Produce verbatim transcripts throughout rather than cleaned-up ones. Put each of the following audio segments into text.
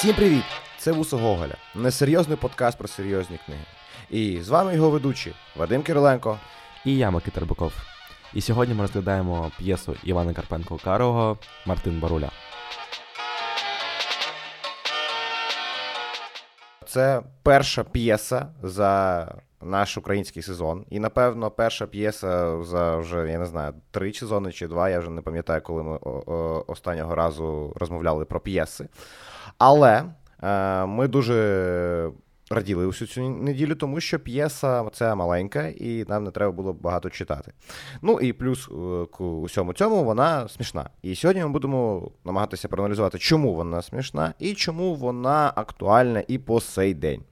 Всім привіт! Це Вусо Гоголя, несерйозний подкаст про серйозні книги. І з вами його ведучі Вадим Кириленко і я, Макит Рбаков. І сьогодні ми розглядаємо п'єсу Івана Карпенко-Карого «Мартин Боруля». Це перша п'єса за наш український сезон. І, напевно, перша п'єса за вже, я не знаю, три сезони чи два. Я вже не пам'ятаю, коли ми останнього разу розмовляли про п'єси. Але е, ми дуже раділи усю цю неділю, тому що п'єса ця маленька, і нам не треба було багато читати. Ну і плюс к усьому цьому вона смішна. І сьогодні ми будемо намагатися проаналізувати, чому вона смішна і чому вона актуальна і по сей день.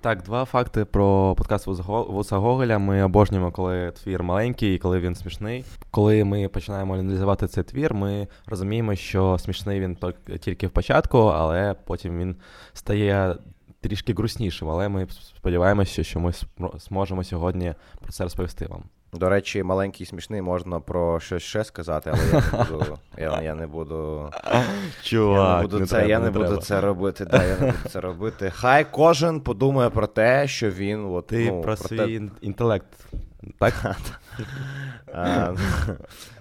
Так, два факти про подкаст Вуса Гоголя. Ми обожнюємо, коли твір маленький і коли він смішний. Коли ми починаємо аналізувати цей твір, ми розуміємо, що смішний він тільки в початку, але потім він стає трішки грустнішим. Але ми сподіваємося, що ми зможемо сьогодні про це розповісти вам. До речі, маленький і смішний можна про щось ще сказати, але я не буду. Я, я не буду. Чувак, я не буду, не це, треба, я не не буду це робити. Да, я не буду це робити. Хай кожен подумає про те, що він от, ти ну, про свій те... інтелект. Так?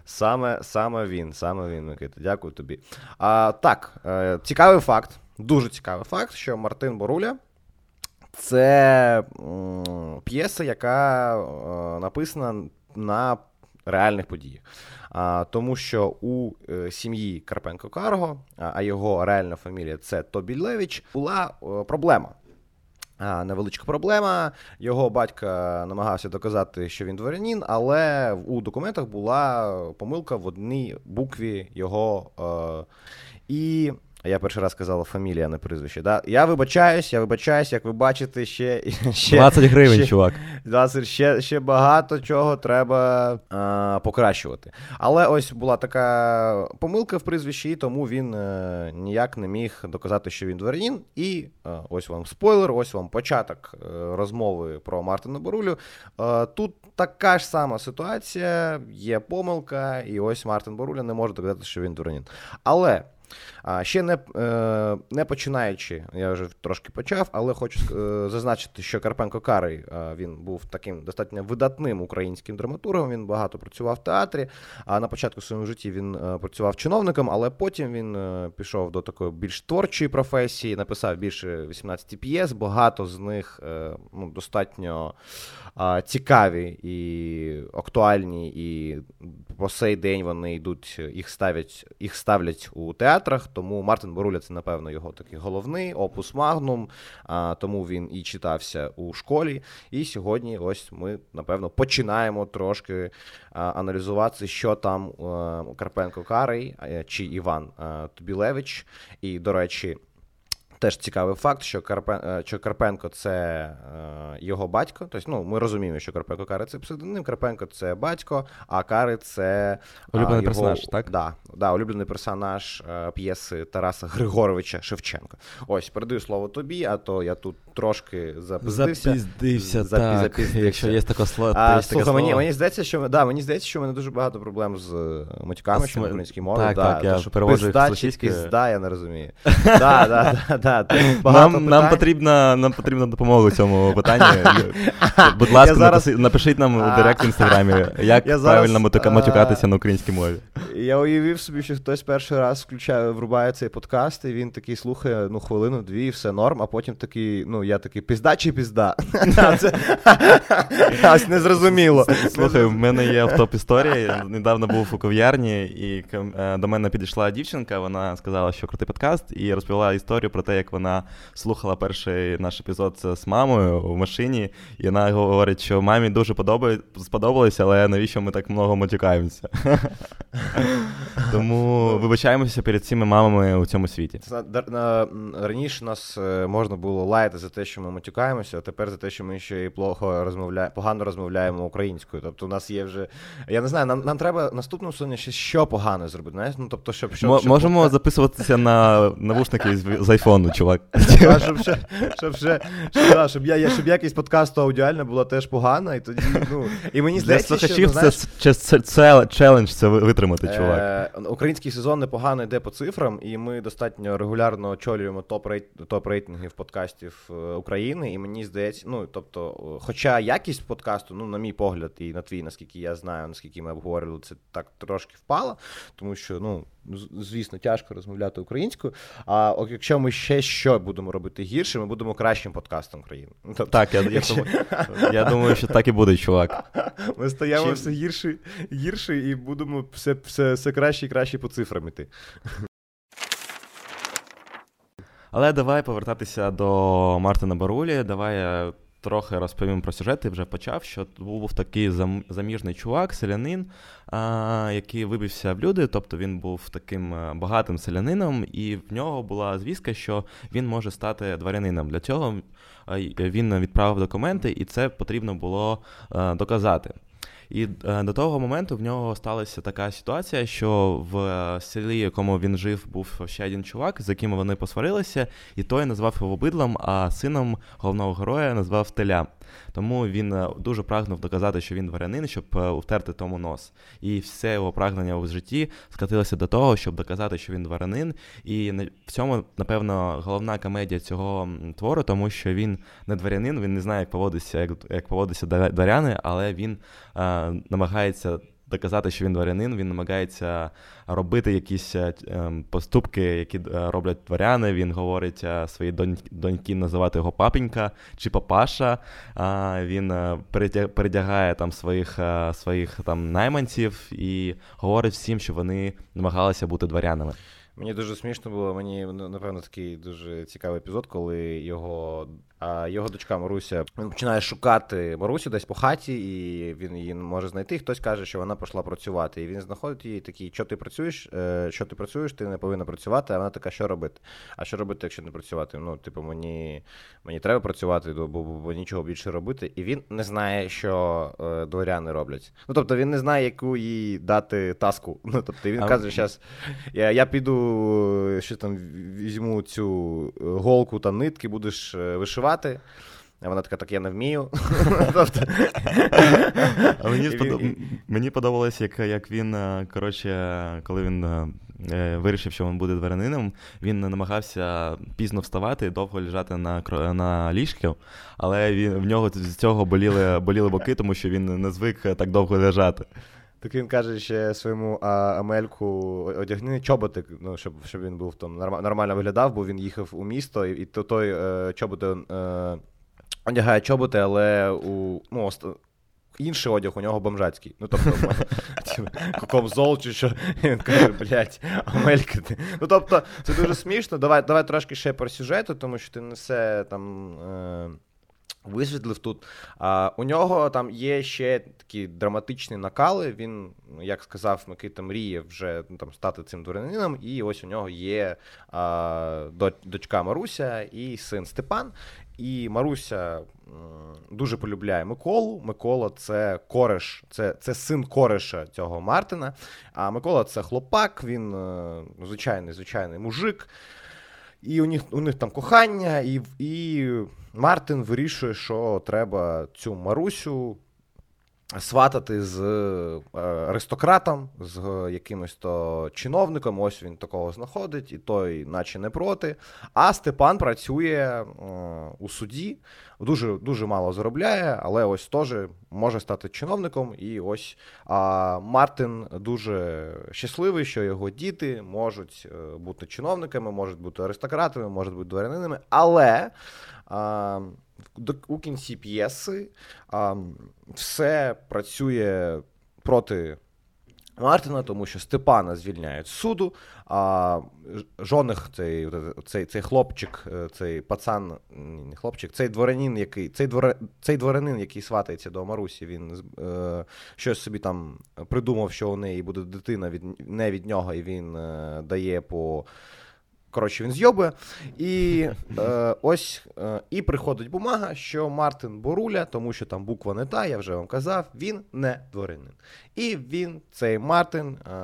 саме, саме він, саме він, Микита. Дякую тобі. А, так, цікавий факт, дуже цікавий факт, що Мартин Боруля — це п'єса, яка написана на реальних подіях. Тому що у сім'ї Карпенко-Карого, а його реальна фамілія це Тобілевич, була проблема. Невеличка проблема. Його батька намагався доказати, що він дворянин, але у документах була помилка в одній букві його. І... Я перший раз казала фамілія, а не прізвище. Да? Я вибачаюсь, я вибачаюсь, як ви бачите, ще... ще двадцять гривень, ще, чувак. Ще, ще багато чого треба а, покращувати. Але ось була така помилка в прізвищі, і тому він а, ніяк не міг доказати, що він дворянин. І а, ось вам спойлер, ось вам початок а, розмови про Мартина Борулю. А, тут така ж сама ситуація, є помилка, і ось Мартин Боруля не може доказати, що він дворянин. Але... А ще не, не починаючи, я вже трошки почав, але хочу зазначити, що Карпенко-Карий, він був таким достатньо видатним українським драматургом, він багато працював в театрі, а на початку своєму житті він працював чиновником, але потім він пішов до такої більш творчої професії, написав більше вісімнадцяти п'єс, багато з них ну, достатньо цікаві і актуальні, і по сей день вони йдуть, їх ставлять, їх ставлять у театрі. Тому Мартин Боруля — це, напевно, його такий головний, опус магнум, а, тому він і читався у школі. І сьогодні ось ми, напевно, починаємо трошки а, аналізувати, що там а, Карпенко-Карий а, чи Іван а, Тобілевич. І, до речі, теж цікавий факт, що, Карпен... що Карпенко – це його батько. Тобто, ну, ми розуміємо, що Карпенко-Карий – це псевдонім, Карпенко – це батько, а Карий – це… Улюблений його... персонаж, так? Да, да, улюблений персонаж п'єси Тараса Григоровича Шевченка. Ось, передаю слово тобі, а то я тут трошки запіздився. Запіздився, Запі... так, запіздився. Якщо є таке слово. А, слухай, мені, мені здається, що да, мені здається, що в мене дуже багато проблем з матюками, що в українській мові. Так, да, так, я переводжу їх з російської. Пізда, я не розумію. Так, так, так. Да, нам, нам, потрібна, нам потрібна допомога у цьому питанні. Будь ласка, зараз... напишіть нам у директ в інстаграмі, як я правильно зараз... матюкатися на українській мові. Я уявив собі, що хтось перший раз включає, врубає цей подкаст, і він такий слухає, ну, хвилину-дві, все норм, а потім такий, ну, я такий, пізда чи пізда? Ось незрозуміло. Слухай, в мене є автоп-історія. Я недавно був у кав'ярні, і до мене підійшла дівчинка, вона сказала, що крутий подкаст, і розповіла історію про те, як вона слухала перший наш епізод з мамою в машині, і вона говорить, що мамі дуже подобає, сподобалося, але навіщо ми так много матюкаємося? Тому вибачаємося перед всіми мамами у цьому світі. Раніше нас можна було лаяти за те, що ми матюкаємося, а тепер за те, що ми ще і плохо розмовляємо, погано розмовляємо українською. Тобто у нас є вже, я не знаю, нам, нам треба наступного сезону ще що погано зробити, знаєш? Ну, тобто, щоб, щоб, щоб... Можемо записуватися на навушники з айфону. Чувак. А, щоб, ще, щоб, ще, щоб, щоб, я, щоб якість подкасту аудіальна була теж погана, і тоді, ну, і мені здається, що, знаєш... Для слухачів це челендж, це витримати, чувак. Е, український сезон непогано йде по цифрам, і ми достатньо регулярно очолюємо топ-рейтингів подкастів України, і мені здається, ну, тобто, хоча якість подкасту, ну, на мій погляд, і на твій, наскільки я знаю, наскільки ми обговорили, це так трошки впала, тому що, ну, звісно, тяжко розмовляти українською, а якщо ми ще що будемо робити гірше, ми будемо кращим подкастом країни. Тобто, так, я, я, я, я думаю, що так і буде, чувак. Ми стаємо Чи... все гірше, гірше і будемо все, все, все краще і краще по цифрам іти. Але давай повертатися до Мартина Борулі, давай я трохи розповім про сюжет, ти вже почав, що був такий заміжний чувак, селянин, а, який вибився в люди, тобто він був таким багатим селянином, і в нього була звістка, що він може стати дворянином. Для цього він відправив документи, і це потрібно було а, доказати. І до того моменту в нього сталася така ситуація, що в селі, якому він жив, був ще один чувак, з яким вони посварилися, і той назвав його бидлом, а сином головного героя назвав Теля. Тому він дуже прагнув доказати, що він дворянин, щоб втерти тому нос. І все його прагнення в житті скотилося до того, щоб доказати, що він дворянин. І в цьому, напевно, головна комедія цього твору, тому що він не дворянин, він не знає, як поводиться, як, як поводиться дворяни, але він а, намагається доказати, що він дворянин, він намагається робити якісь е, поступки, які е, роблять дворяни, він говорить е, своїй донь, доньки називати його папенька чи папаша, е, він е, передя, передягає там своїх, е, своїх там, найманців і говорить всім, що вони намагалися бути дворянами. Мені дуже смішно було, мені, напевно, такий дуже цікавий епізод, коли його, його дочка Маруся, він починає шукати Марусю десь по хаті, і він її може знайти, і хтось каже, що вона пішла працювати. І він знаходить її такий, що ти працюєш, що ти працюєш, ти не повинна працювати, а вона така, що робити? А що робити, якщо не працювати? Ну, типу, мені, мені треба працювати, бо, бо, бо нічого більше робити. І він не знає, що дворяни роблять. Ну, тобто, він не знає, яку їй дати таску. Ну, тобто, він а каже, зараз я, я піду, що там, візьму цю голку та нитки, будеш вишивати. А вона така, так я не вмію. Мені подобалось, як він, коротше, коли він вирішив, що він буде дворянином, він намагався пізно вставати і довго лежати на, на ліжку, але він, в нього з цього боліли, боліли боки, тому що він не звик так довго лежати. Так він каже ще своєму а, Амельку, одягни чоботи, ну, щоб, щоб він був там нормально виглядав, бо він їхав у місто, і, і то, той е, чоботи, е, одягає чоботи, але у, ну, ост... інший одяг у нього бомжацький. Ну, тобто, кокомзол чи що, і він каже, блядь, Амелька ти. Ну, тобто, це дуже смішно. Давай, давай трошки ще про сюжету, тому що ти не все там... Е... висвітлив тут. А, у нього там є ще такі драматичні накали. Він, як сказав Микита, мріє вже ну, там, стати цим дворянином. І ось у нього є а, дочка Маруся і син Степан. І Маруся дуже полюбляє Миколу. Микола – це кореш, це, це син кореша цього Мартина. А Микола – це хлопак, він звичайний, звичайний мужик. І у них, у них там кохання, і, і Мартин вирішує, що треба цю Марусю сватати з аристократом, з якимось то чиновником, ось він такого знаходить, і той наче не проти. А Степан працює у суді, дуже, дуже мало заробляє, але ось теж може стати чиновником. І ось а Мартин дуже щасливий, що його діти можуть бути чиновниками, можуть бути аристократами, можуть бути дворянинами, але... А, у кінці п'єси а, все працює проти Мартина, тому що Степана звільняють з суду, а жоних цей, цей, цей хлопчик, цей пацан, не хлопчик, цей дворянин, який, цей, двор, цей дворянин, який сватається до Марусі, він е, щось собі там придумав, що у неї буде дитина від, не від нього, і він е, дає по... Коротше, він зйобує, і е, ось е, і приходить бумага, що Мартин Боруля, тому що там буква не та, я вже вам казав, він не дворянин. І він, цей Мартин, е,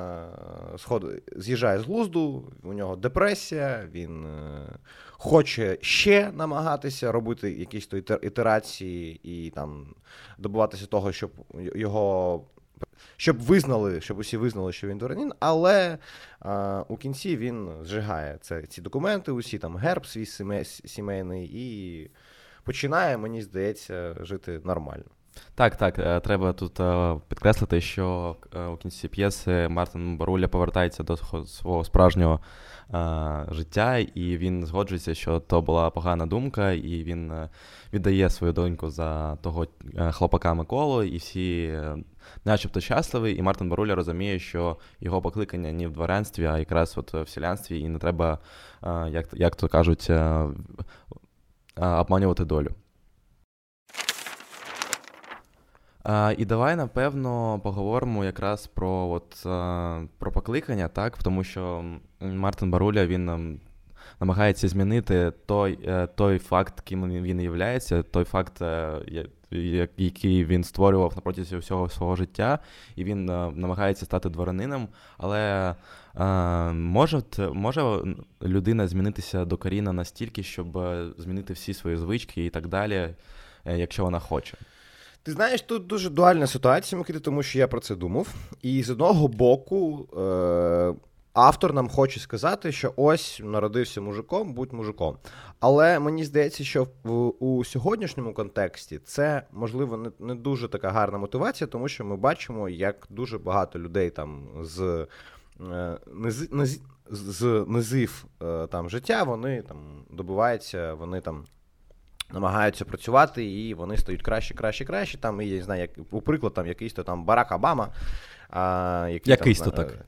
сходить, з'їжджає з глузду, у нього депресія, він е, хоче ще намагатися робити якісь то ітерації і там добиватися того, щоб його щоб визнали, щоб усі визнали, що він дворянин, але а, у кінці він зжигає це, ці документи, усі там герб свій сімейний і починає, мені здається, жити нормально. Так, так, треба тут підкреслити, що у кінці п'єси Мартин Боруля повертається до свого справжнього життя, і він згоджується, що то була погана думка, і він віддає свою доньку за того хлопака Миколу, і всі начебто щасливі, і Мартин Боруля розуміє, що його покликання не в дворянстві, а якраз от в селянстві, і не треба, як, як то кажуть, обманювати долю. А, і давай, напевно, поговоримо якраз про, от, про покликання, так? Тому що Мартин Боруля, він намагається змінити той, той факт, ким він є, той факт, який він створював протягом всього свого життя, і він намагається стати дворянином, але а, може, може людина змінитися докорінно настільки, щоб змінити всі свої звички і так далі, якщо вона хоче? Ти знаєш, тут дуже дуальна ситуація, Микита, тому що я про це думав. І з одного боку автор нам хоче сказати, що ось народився мужиком, будь мужиком. Але мені здається, що у сьогоднішньому контексті це, можливо, не дуже така гарна мотивація, тому що ми бачимо, як дуже багато людей там з... з низів там життя, вони там добиваються, вони там намагаються працювати, і вони стають краще, краще, краще. Там, і я не знаю, як, у приклад, там якийсь то там Барак Обама. А, який, якийсь там, то так.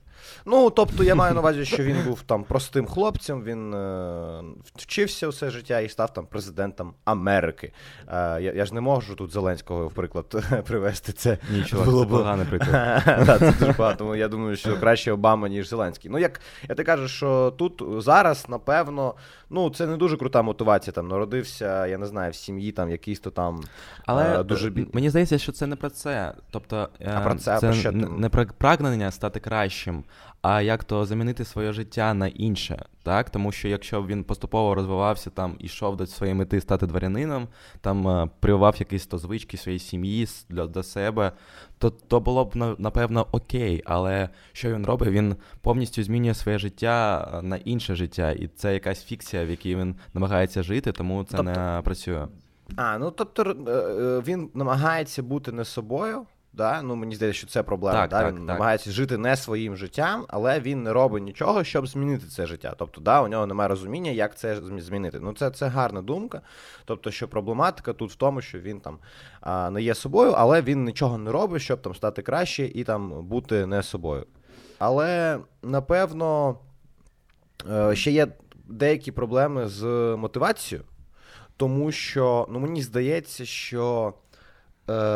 Ну, тобто, я маю на увазі, що він був там простим хлопцем, він е, вчився усе життя і став там президентом Америки. Е, я, я ж не можу тут Зеленського, в приклад, привести. Це нічого, було це б... поганий приклад. Так, це дуже погано, тому я думаю, що краще Обама, ніж Зеленський. Ну, як я ти кажу, що тут зараз, напевно, ну, це не дуже крута мотивація, там, народився, я не знаю, в сім'ї, там, якийсь то там... Але е, дуже... мені здається, що це не про це. Тобто, е, а про це, це про що? Не про прагнення стати кращим, а як то замінити своє життя на інше, так? Тому що якщо б він поступово розвивався там, ішов до своєї мети стати дворянином, там прививав якісь то звички своєї сім'ї для, до себе, то, то було б, напевно, окей, але що він робить? Він повністю змінює своє життя на інше життя, і це якась фікція, в якій він намагається жити, тому це тобто... не працює. А, ну тобто він намагається бути не собою. Да? Ну, мені здається, що це проблема. Так, да? так, він так. намагається жити не своїм життям, але він не робить нічого, щоб змінити це життя. Тобто, да, у нього немає розуміння, як це змінити. Ну, це, це гарна думка. Тобто, що проблематика тут в тому, що він там а, не є собою, але він нічого не робить, щоб там стати краще і там бути не собою. Але, напевно, ще є деякі проблеми з мотивацією, тому що, ну, мені здається, що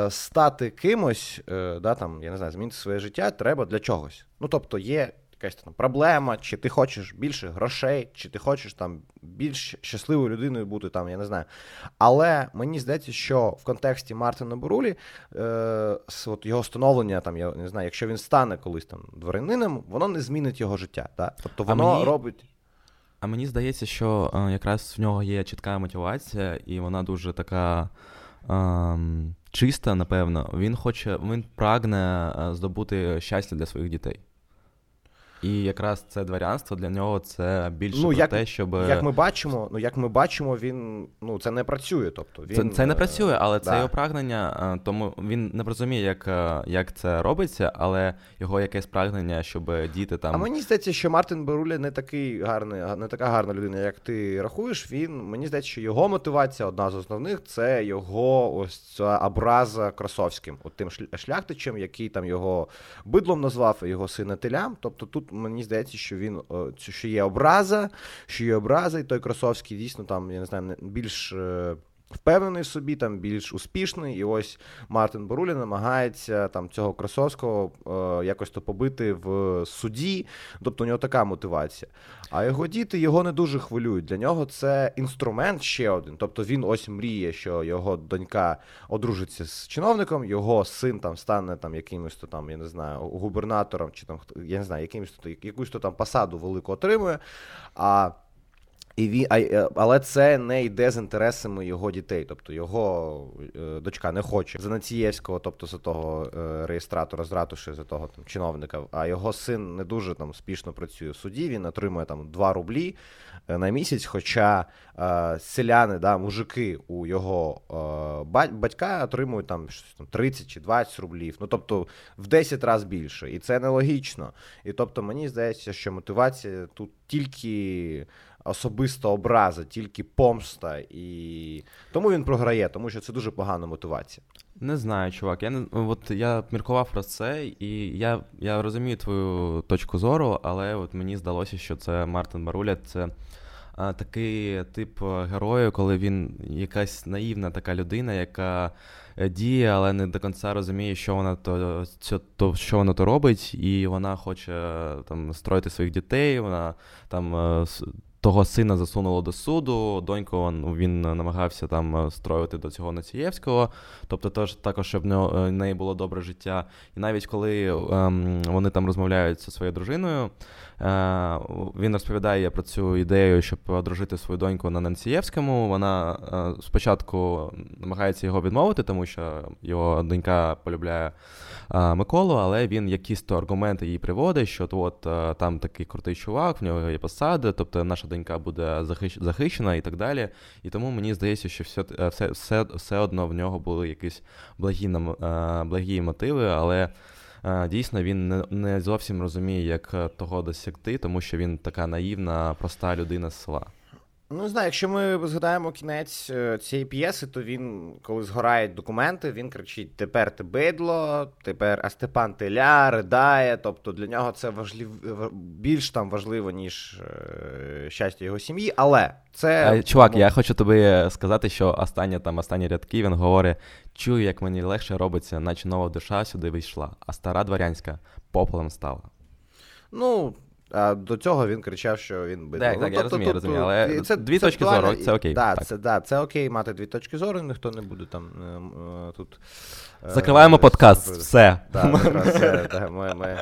стати кимось, да, там, я не знаю, змінити своє життя треба для чогось. Ну, тобто, є якась там проблема, чи ти хочеш більше грошей, чи ти хочеш там більш щасливою людиною бути, там, я не знаю. Але мені здається, що в контексті Мартина Борулі, е, от його становлення, там, я не знаю, якщо він стане колись там дворянином, воно не змінить його життя. Да? Тобто, воно а мені... робить... А мені здається, що е, якраз в нього є чітка мотивація, і вона дуже така... Е... Чисто, напевно, він хоче, він прагне здобути щастя для своїх дітей. І якраз це дворянство для нього це більше ну, про як, те, щоб... Як ми бачимо, ну, як ми бачимо, він, ну, це не працює, тобто. Він... Це, це не працює, але да. це його прагнення, тому він не розуміє, як, як це робиться, але його якесь прагнення, щоб діти там... А мені здається, що Мартин Боруля не такий гарний, не така гарна людина, як ти рахуєш. Він, мені здається, що його мотивація, одна з основних, це його ось ця образа Красовським, от тим шляхтичем, який там його бидлом назвав, його сина телям, тобто тут мені здається, що він що є образа, що є образа, і той Красовський дійсно там, я не знаю, більш впевнений в собі, там більш успішний. І ось Мартин Боруля намагається там цього Красовського е, якось то побити в суді. Тобто у нього така мотивація. А його діти його не дуже хвилюють. Для нього це інструмент ще один. Тобто він ось мріє, що його донька одружиться з чиновником, його син там стане там якимось то там, я не знаю, губернатором чи там, я не знаю, якимось то якусь то там посаду велику отримує. А І він, але це не йде з інтересами його дітей, тобто його дочка не хоче за Націєвського, тобто за того реєстратора з ратуші, за того там чиновника, а його син не дуже там спішно працює в суді, він отримує там два рублі на місяць, хоча е, селяни, да, мужики у його е, батька отримують там тридцять чи двадцять рублів, ну тобто в десять разів більше, і це нелогічно. І тобто мені здається, що мотивація тут тільки особиста образа, тільки помста, і тому він програє, тому що це дуже погана мотивація. Не знаю, чувак, я не от я міркував про це, і я, я розумію твою точку зору, але от мені здалося, що це Мартин Боруля, це а, такий тип героя, коли він якась наївна така людина, яка діє, але не до кінця розуміє, що вона то, то, що вона то робить, і вона хоче там строїти своїх дітей, вона там того сина засунуло до суду, доньку він намагався там строїти до цього Націєвського, тобто теж також, щоб в неї було добре життя. І навіть коли ем, вони там розмовляють зі своєю дружиною, е, він розповідає про цю ідею, щоб одружити свою доньку на Націєвському. Вона е, спочатку намагається його відмовити, тому що його донька полюбляє е, Миколу, але він якісь то аргументи їй приводить, що от е, там такий крутий чувак, в нього є посади, тобто наша донька буде захищена і так далі. І тому мені здається, що все, все, все, все одно в нього були якісь благі, благі мотиви, але дійсно він не, не зовсім розуміє, як того досягти, тому що він така наївна, проста людина з села. Ну, знаю, якщо ми згадаємо кінець цієї п'єси, то він, коли згорають документи, він кричить: "Тепер ти бидло, тепер а Степан Теля", ридає, тобто для нього це важлив... більш там важливо, ніж щастя його сім'ї, але це... Чувак, я хочу тобі сказати, що останні, там, останні рядки, він говорить: "Чую, як мені легше робиться, наче нова душа сюди вийшла, а стара дворянська поплом стала". Ну... А до цього він кричав, що він бидло. Так, ну, так, я розумію, розумію, але це дві точки зору, це окей. Да, так, це, да, це окей, мати дві точки зору, ніхто не буде там тут... Закриваємо е, подкаст, десь, все. Так, все, так, моє, моє.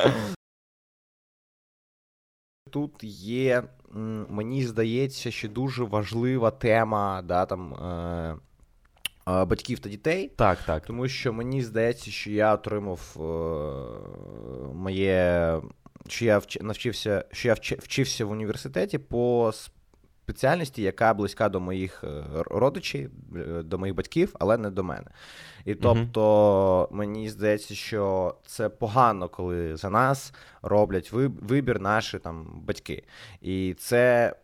Тут є, мені здається, ще дуже важлива тема, да, там... Е, батьків та дітей, так, так. Тому що мені здається, що я отримав е, моє... Що я навчився, що я вчився в університеті по спеціальності, яка близька до моїх родичів, до моїх батьків, але не до мене. І тобто, угу. мені здається, що це погано, коли за нас роблять вибір наші там батьки. І це,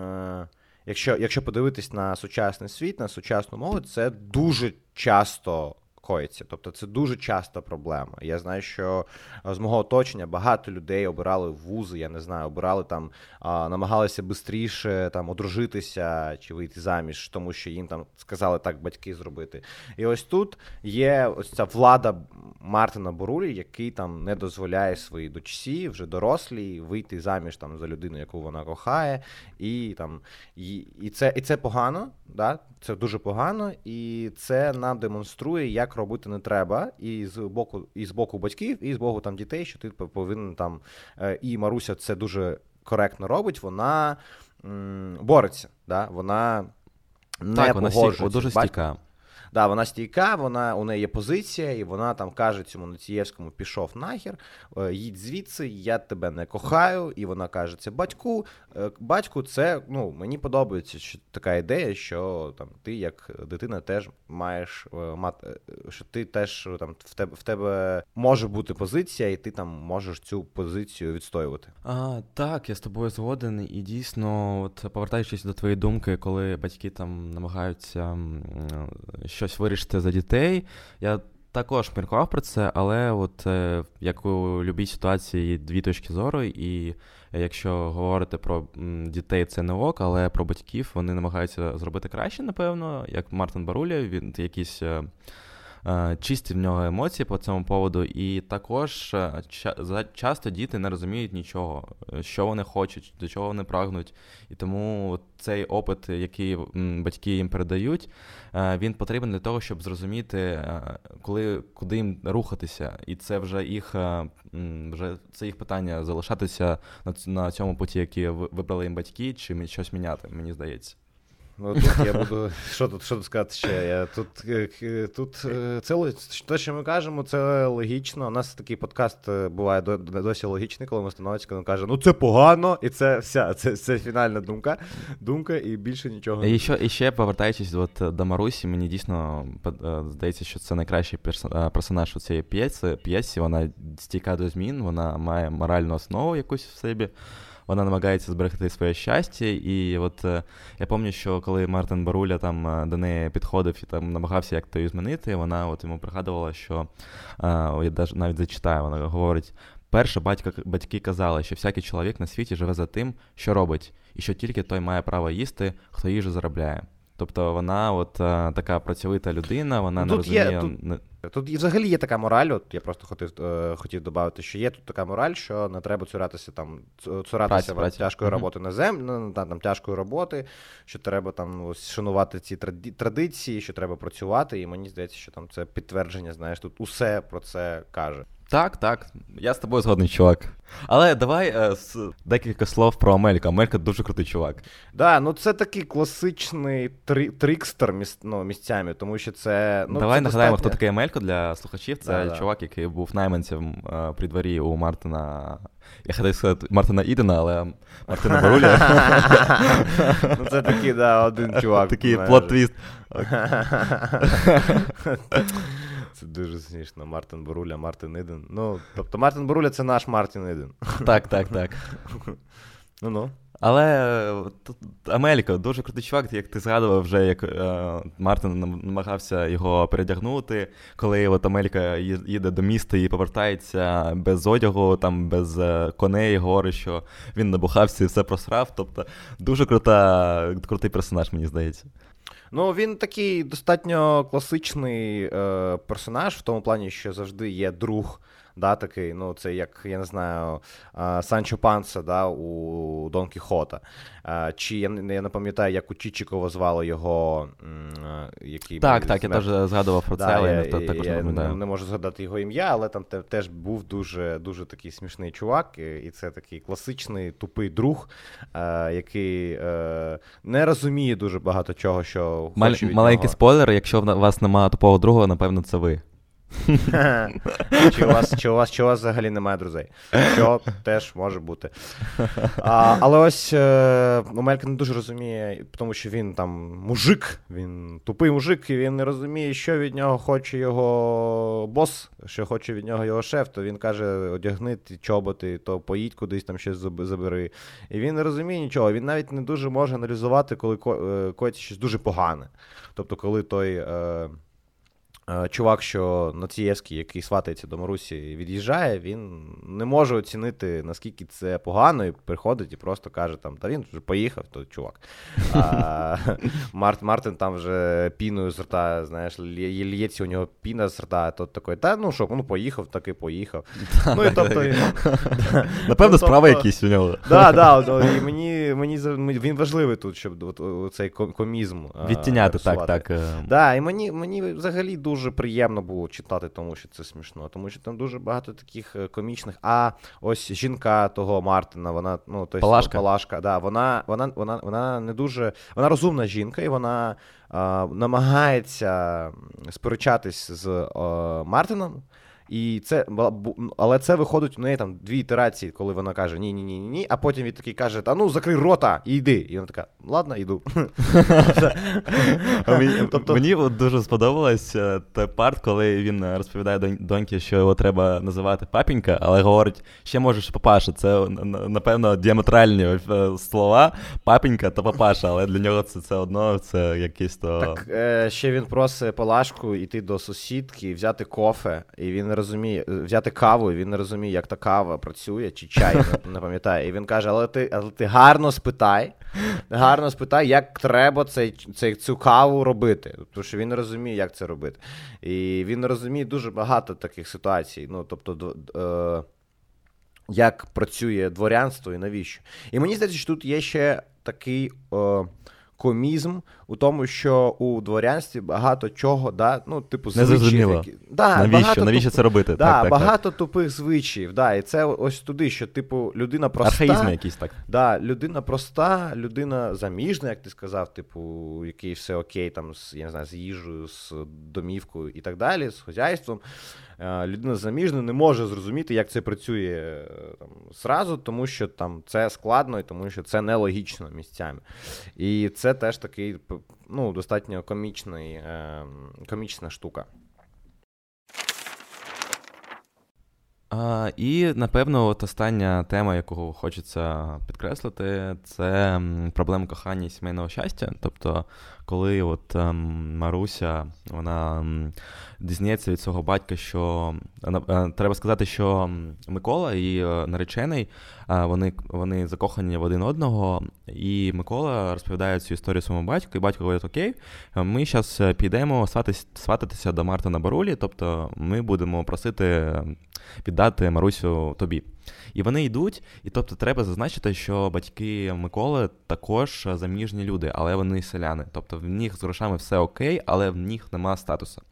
е, якщо, якщо подивитись на сучасний світ, на сучасну молодь, це дуже часто коїться. Тобто це дуже часто проблема. Я знаю, що з мого оточення багато людей обирали вузи, я не знаю, обирали там, а, намагалися швидше там одружитися чи вийти заміж, тому що їм там сказали так батьки зробити. І ось тут є ось ця влада Мартина Борулі, який там не дозволяє своїй дочці, вже дорослій, вийти заміж там за людину, яку вона кохає, і там і, і це і це погано, да? Це дуже погано, і це нам демонструє, як робити не треба, і з боку, і з боку батьків, і з боку там дітей, що ти повинен там, і Маруся це дуже коректно робить, вона м- бореться, да? Вона не так, погоджується. Вона дуже стійка. Да, вона стійка, вона, у неї є позиція, і вона там каже цьому Націєвському: "Пішов нахер, їдь звідси, я тебе не кохаю", і вона каже це батьку. Батьку це, ну, мені подобається що така ідея, що там ти як дитина теж маєш мати, що ти теж там в тебе, в тебе може бути позиція, і ти там можеш цю позицію відстоювати. А, так, я з тобою згоден, і дійсно, от повертаючись до твоєї думки, коли батьки там намагаються щось вирішити за дітей. Я також міркував про це, але от як у любій ситуації дві точки зору, і якщо говорити про дітей, це не ок, але про батьків вони намагаються зробити краще, напевно, як Мартин Боруля, він якісь чисті в нього емоції по цьому поводу, і також часто діти не розуміють нічого, що вони хочуть, до чого вони прагнуть. І тому цей опит, який батьки їм передають, він потрібен для того, щоб зрозуміти, коли, куди їм рухатися. І це вже їх, вже це їх питання залишатися на цьому путі, які вибрали їм батьки, чи щось міняти, мені здається. Ну, тут я буду, що тут, що тут сказати ще, я тут, тут це, те, що ми кажемо, це логічно, у нас такий подкаст буває досі логічний, коли ми становиться, коли ми кажемо, ну це погано, і це вся, це, це фінальна думка, думка і більше нічого. І ще, і ще повертаючись от до Марусі, мені дійсно здається, що це найкращий персонаж у цієї п'єси, п'єсі, вона стійка до змін, вона має моральну основу якусь в собі. Вона намагається зберегти своє щастя, і от я пам'ятаю, що коли Мартин Боруля там до неї підходив і там намагався як-то її змінити, вона от йому пригадувала, що, о, я навіть зачитаю, вона говорить, перше батько, батьки казали, що всякий чоловік на світі живе за тим, що робить, і що тільки той має право їсти, хто їжу заробляє. Тобто вона от така працьовита людина, вона тут не розуміє... Є, тут... Тут і взагалі є така мораль, от я просто хотів, е, хотів додати, що є тут така мораль, що не треба цуратися там, цуратися праці, тяжкої праці. роботи mm-hmm. на землю, там, там тяжкої роботи, що треба там ось, шанувати ці традиції, що треба працювати, і мені здається, що там це підтвердження, знаєш, тут усе про це каже. Так, так, я з тобою згодний, чувак. Але давай е, з декілька слов про Амелька. Амелька дуже крутий чувак. Так, да, ну це такий класичний трі- трикстер міс- ну, місцями, тому що це... Ну, давай це нагадаємо, достатньо. Хто такий Амелька для слухачів. Це да, чувак, да. який був найманцем е, при дворі у Мартина... Я хотів сказати Мартина Ідена, але Мартина Боруля. Ну це такий, да, один чувак. Такий плот-твіст. Це дуже смішно. Мартин Боруля, Мартин Іден. Ну, тобто Мартин Боруля – це наш Мартін Іден. Так, так, так. Ну-ну. Але Амелька, дуже крутий чувак, як ти згадував вже, як е, Мартин намагався його передягнути, коли от Амелька їде до міста і повертається без одягу, там, без коней, говорить, що він набухався і все просрав. Тобто дуже крута, крутий персонаж, мені здається. Ну, він такий достатньо класичний е, персонаж, в тому плані, що завжди є друг, да, такий, ну, це як, я не знаю, е, Санчо Панса, да, у Дон Кіхота. Е, чи, я, я не пам'ятаю, як у Чичікова звали його, е, який... Так, так, змер... я теж згадував про це, да, але я, я, також я не пам'ятаю. Я не можу згадати його ім'я, але там теж був дуже, дуже такий смішний чувак, і це такий класичний, тупий друг, е, який е, не розуміє дуже багато чого, що Маль, маленький нього. Спойлер, якщо у вас немає тупого друга, напевно, це ви. Чи у вас, чи у вас, чи у вас взагалі немає друзей? Що теж може бути. А, але ось Амелька не дуже розуміє, тому що він там мужик, він тупий мужик, і він не розуміє, що від нього хоче його бос, що хоче від нього його шеф, то він каже, одягни чоботи, то поїдь кудись, там щось забери. І він не розуміє нічого, він навіть не дуже може аналізувати, коли коїться щось дуже погане. Тобто, коли той... Чувак, що Націєвський, який сватається до Марусі, від'їжджає, він не може оцінити, наскільки це погано, і приходить і просто каже, там, та він вже поїхав, то чувак. А, Март, Мартин там вже піною з рта, знаєш, л'ється у нього піна з рта, то такий, та ну що, ну поїхав, так і поїхав. Ну і тобто... Напевно, справи якісь у нього. Так, так, і мені він важливий тут, щоб цей комізм відтіняти, так, так. Так, і мені взагалі дуже Дуже приємно було читати, тому що це смішно, тому що там дуже багато таких комічних. А ось жінка того Мартина, вона, ну, тобто Палашка, Палашка, да, вона, вона, вона, вона не дуже, вона розумна жінка, і вона е, намагається сперечатись з е, Мартином. І це, але це виходить у неї там дві ітерації, коли вона каже ні-ні-ні-ні, а потім він такий каже, та ну закрий рота і йди. І вона така, ладно, йду. Мені дуже сподобалась та парт, коли він розповідає доньці, що його треба називати папінька, але говорить, ще можеш папаша. Це, напевно, діаметральні слова папінька та папаша, але для нього це одно, це якесь то... Так, ще він просить Палашку йти до сусідки, взяти кофе, і він розуміє, взяти каву, і він не розуміє, як та кава працює, чи чай, не пам'ятає. І він каже, але ти, але ти гарно спитай, гарно спитай, як треба цей, цей, цю каву робити. Тому що він не розуміє, як це робити. І він розуміє дуже багато таких ситуацій. Ну, тобто, е, як працює дворянство і навіщо. І мені здається, що тут є ще такий... Е, комізм у тому, що у дворянстві багато чого, да, ну, типу, звичаїв. Які... Да, навіщо? Навіщо туп... це робити? Да, так, так, багато так. тупих звичаїв, да, і це ось туди, що, типу, людина проста. Архаїзми якісь, так. Да, людина проста, людина заміжна, як ти сказав, типу, який все окей, там, з, я не знаю, з їжею, з домівкою і так далі, з хозяйством. Людина заміжна не може зрозуміти, як це працює там, сразу, тому що там це складно і тому що це нелогічно місцями. І це теж такий, ну, достатньо комічний, е, комічна штука. А, і, напевно, от остання тема, яку хочеться підкреслити, це проблема кохання і сімейного щастя. Тобто, коли от ем, Маруся, вона ем, дізнається від свого батька, що... Е, треба сказати, що Микола і е, наречений, е, вони, вони закохані в один одного, і Микола розповідає цю історію своєму батьку, і батько говорить, окей, ми зараз підемо сватись, свататися до Мартина Борулі, тобто ми будемо просити... віддати Марусю тобі. І вони йдуть, і тобто треба зазначити, що батьки Миколи також заміжні люди, але вони селяни. Тобто в них з грошами все окей, але в них нема статусу.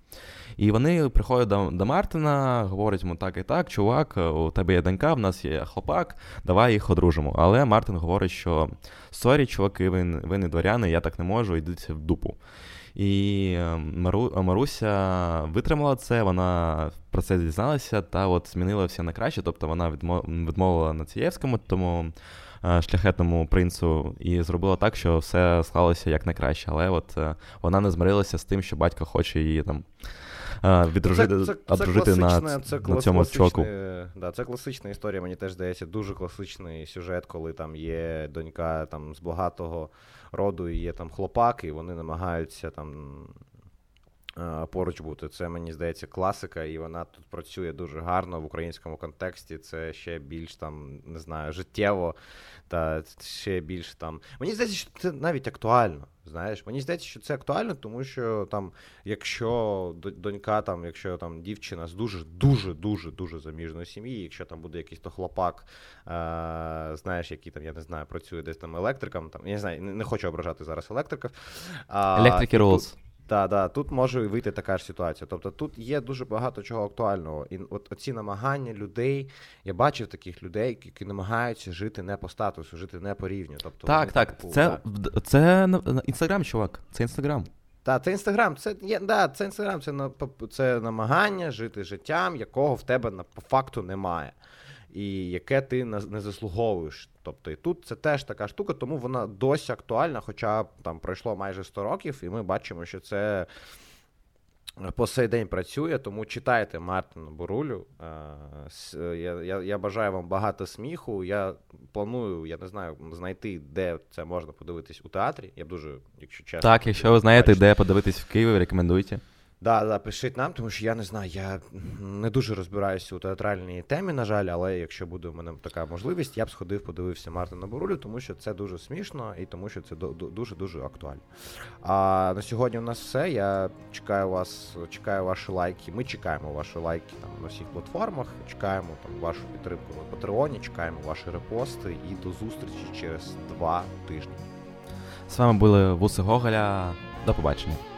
І вони приходять до, до Мартина, говорять йому так і так, чувак, у тебе є донька, в нас є хлопак, давай їх одружимо. Але Мартин говорить, що сорі, чуваки, ви, ви не дворяни, я так не можу, йдіть в дупу. І Мару, Маруся витримала це, вона про це дізналася та от змінила все на краще, тобто вона відмовила Націєвському, тому шляхетному принцу, і зробила так, що все склалося як найкраще. Але от вона не змирилася з тим, що батько хоче її там віддружити, це, це, це на, це на цьому чоку. Да, це класична історія, мені теж здається, дуже класичний сюжет, коли там є донька там, з багатого роду, і є там хлопак, і вони намагаються там поруч бути. Це, мені здається, класика, і вона тут працює дуже гарно в українському контексті. Це ще більш там, не знаю, життєво, та ще більш там... Мені здається, що це навіть актуально. Знаєш, мені здається, що це актуально, тому що там, якщо донька, там, якщо там дівчина з дуже-дуже-дуже-дуже заміжної сім'ї, якщо там буде якийсь то хлопак, е- знаєш, який там, я не знаю, працює десь там електриком, там, я не знаю, не, не хочу ображати зараз електриків. Електрики Rolls. Так, да, да, тут може вийти така ж ситуація. Тобто тут є дуже багато чого актуального. І от оці намагання людей, я бачив таких людей, які намагаються жити не по статусу, жити не по рівню. Тобто, так, так, таку, це, так, це Інстаграм, чувак, це Інстаграм. Так, це Інстаграм, це, є, да, це, Інстаграм це, це намагання жити життям, якого в тебе по факту немає. І яке ти не заслуговуєш. Тобто і тут це теж така штука, тому вона досі актуальна, хоча там пройшло майже сто років, і ми бачимо, що це по сей день працює, тому читайте Мартину Борулю. Я, я, я бажаю вам багато сміху, я планую, я не знаю, знайти, де це можна подивитись у театрі. Я б дуже, якщо чесно... Так, якщо ви знаєте, бачу, де подивитись в Києві, рекомендуйте. Да, да, пишіть нам, тому що я не знаю, я не дуже розбираюся у театральній темі, на жаль, але якщо буде у мене така можливість, я б сходив, подивився Мартина Борулю, тому що це дуже смішно і тому що це дуже-дуже актуально. А на сьогодні у нас все, я чекаю вас, чекаю ваші лайки, ми чекаємо ваші лайки там, на всіх платформах, чекаємо там, вашу підтримку на Патреоні, чекаємо ваші репости і до зустрічі через два тижні. З вами були Вусо Гоголя, до побачення.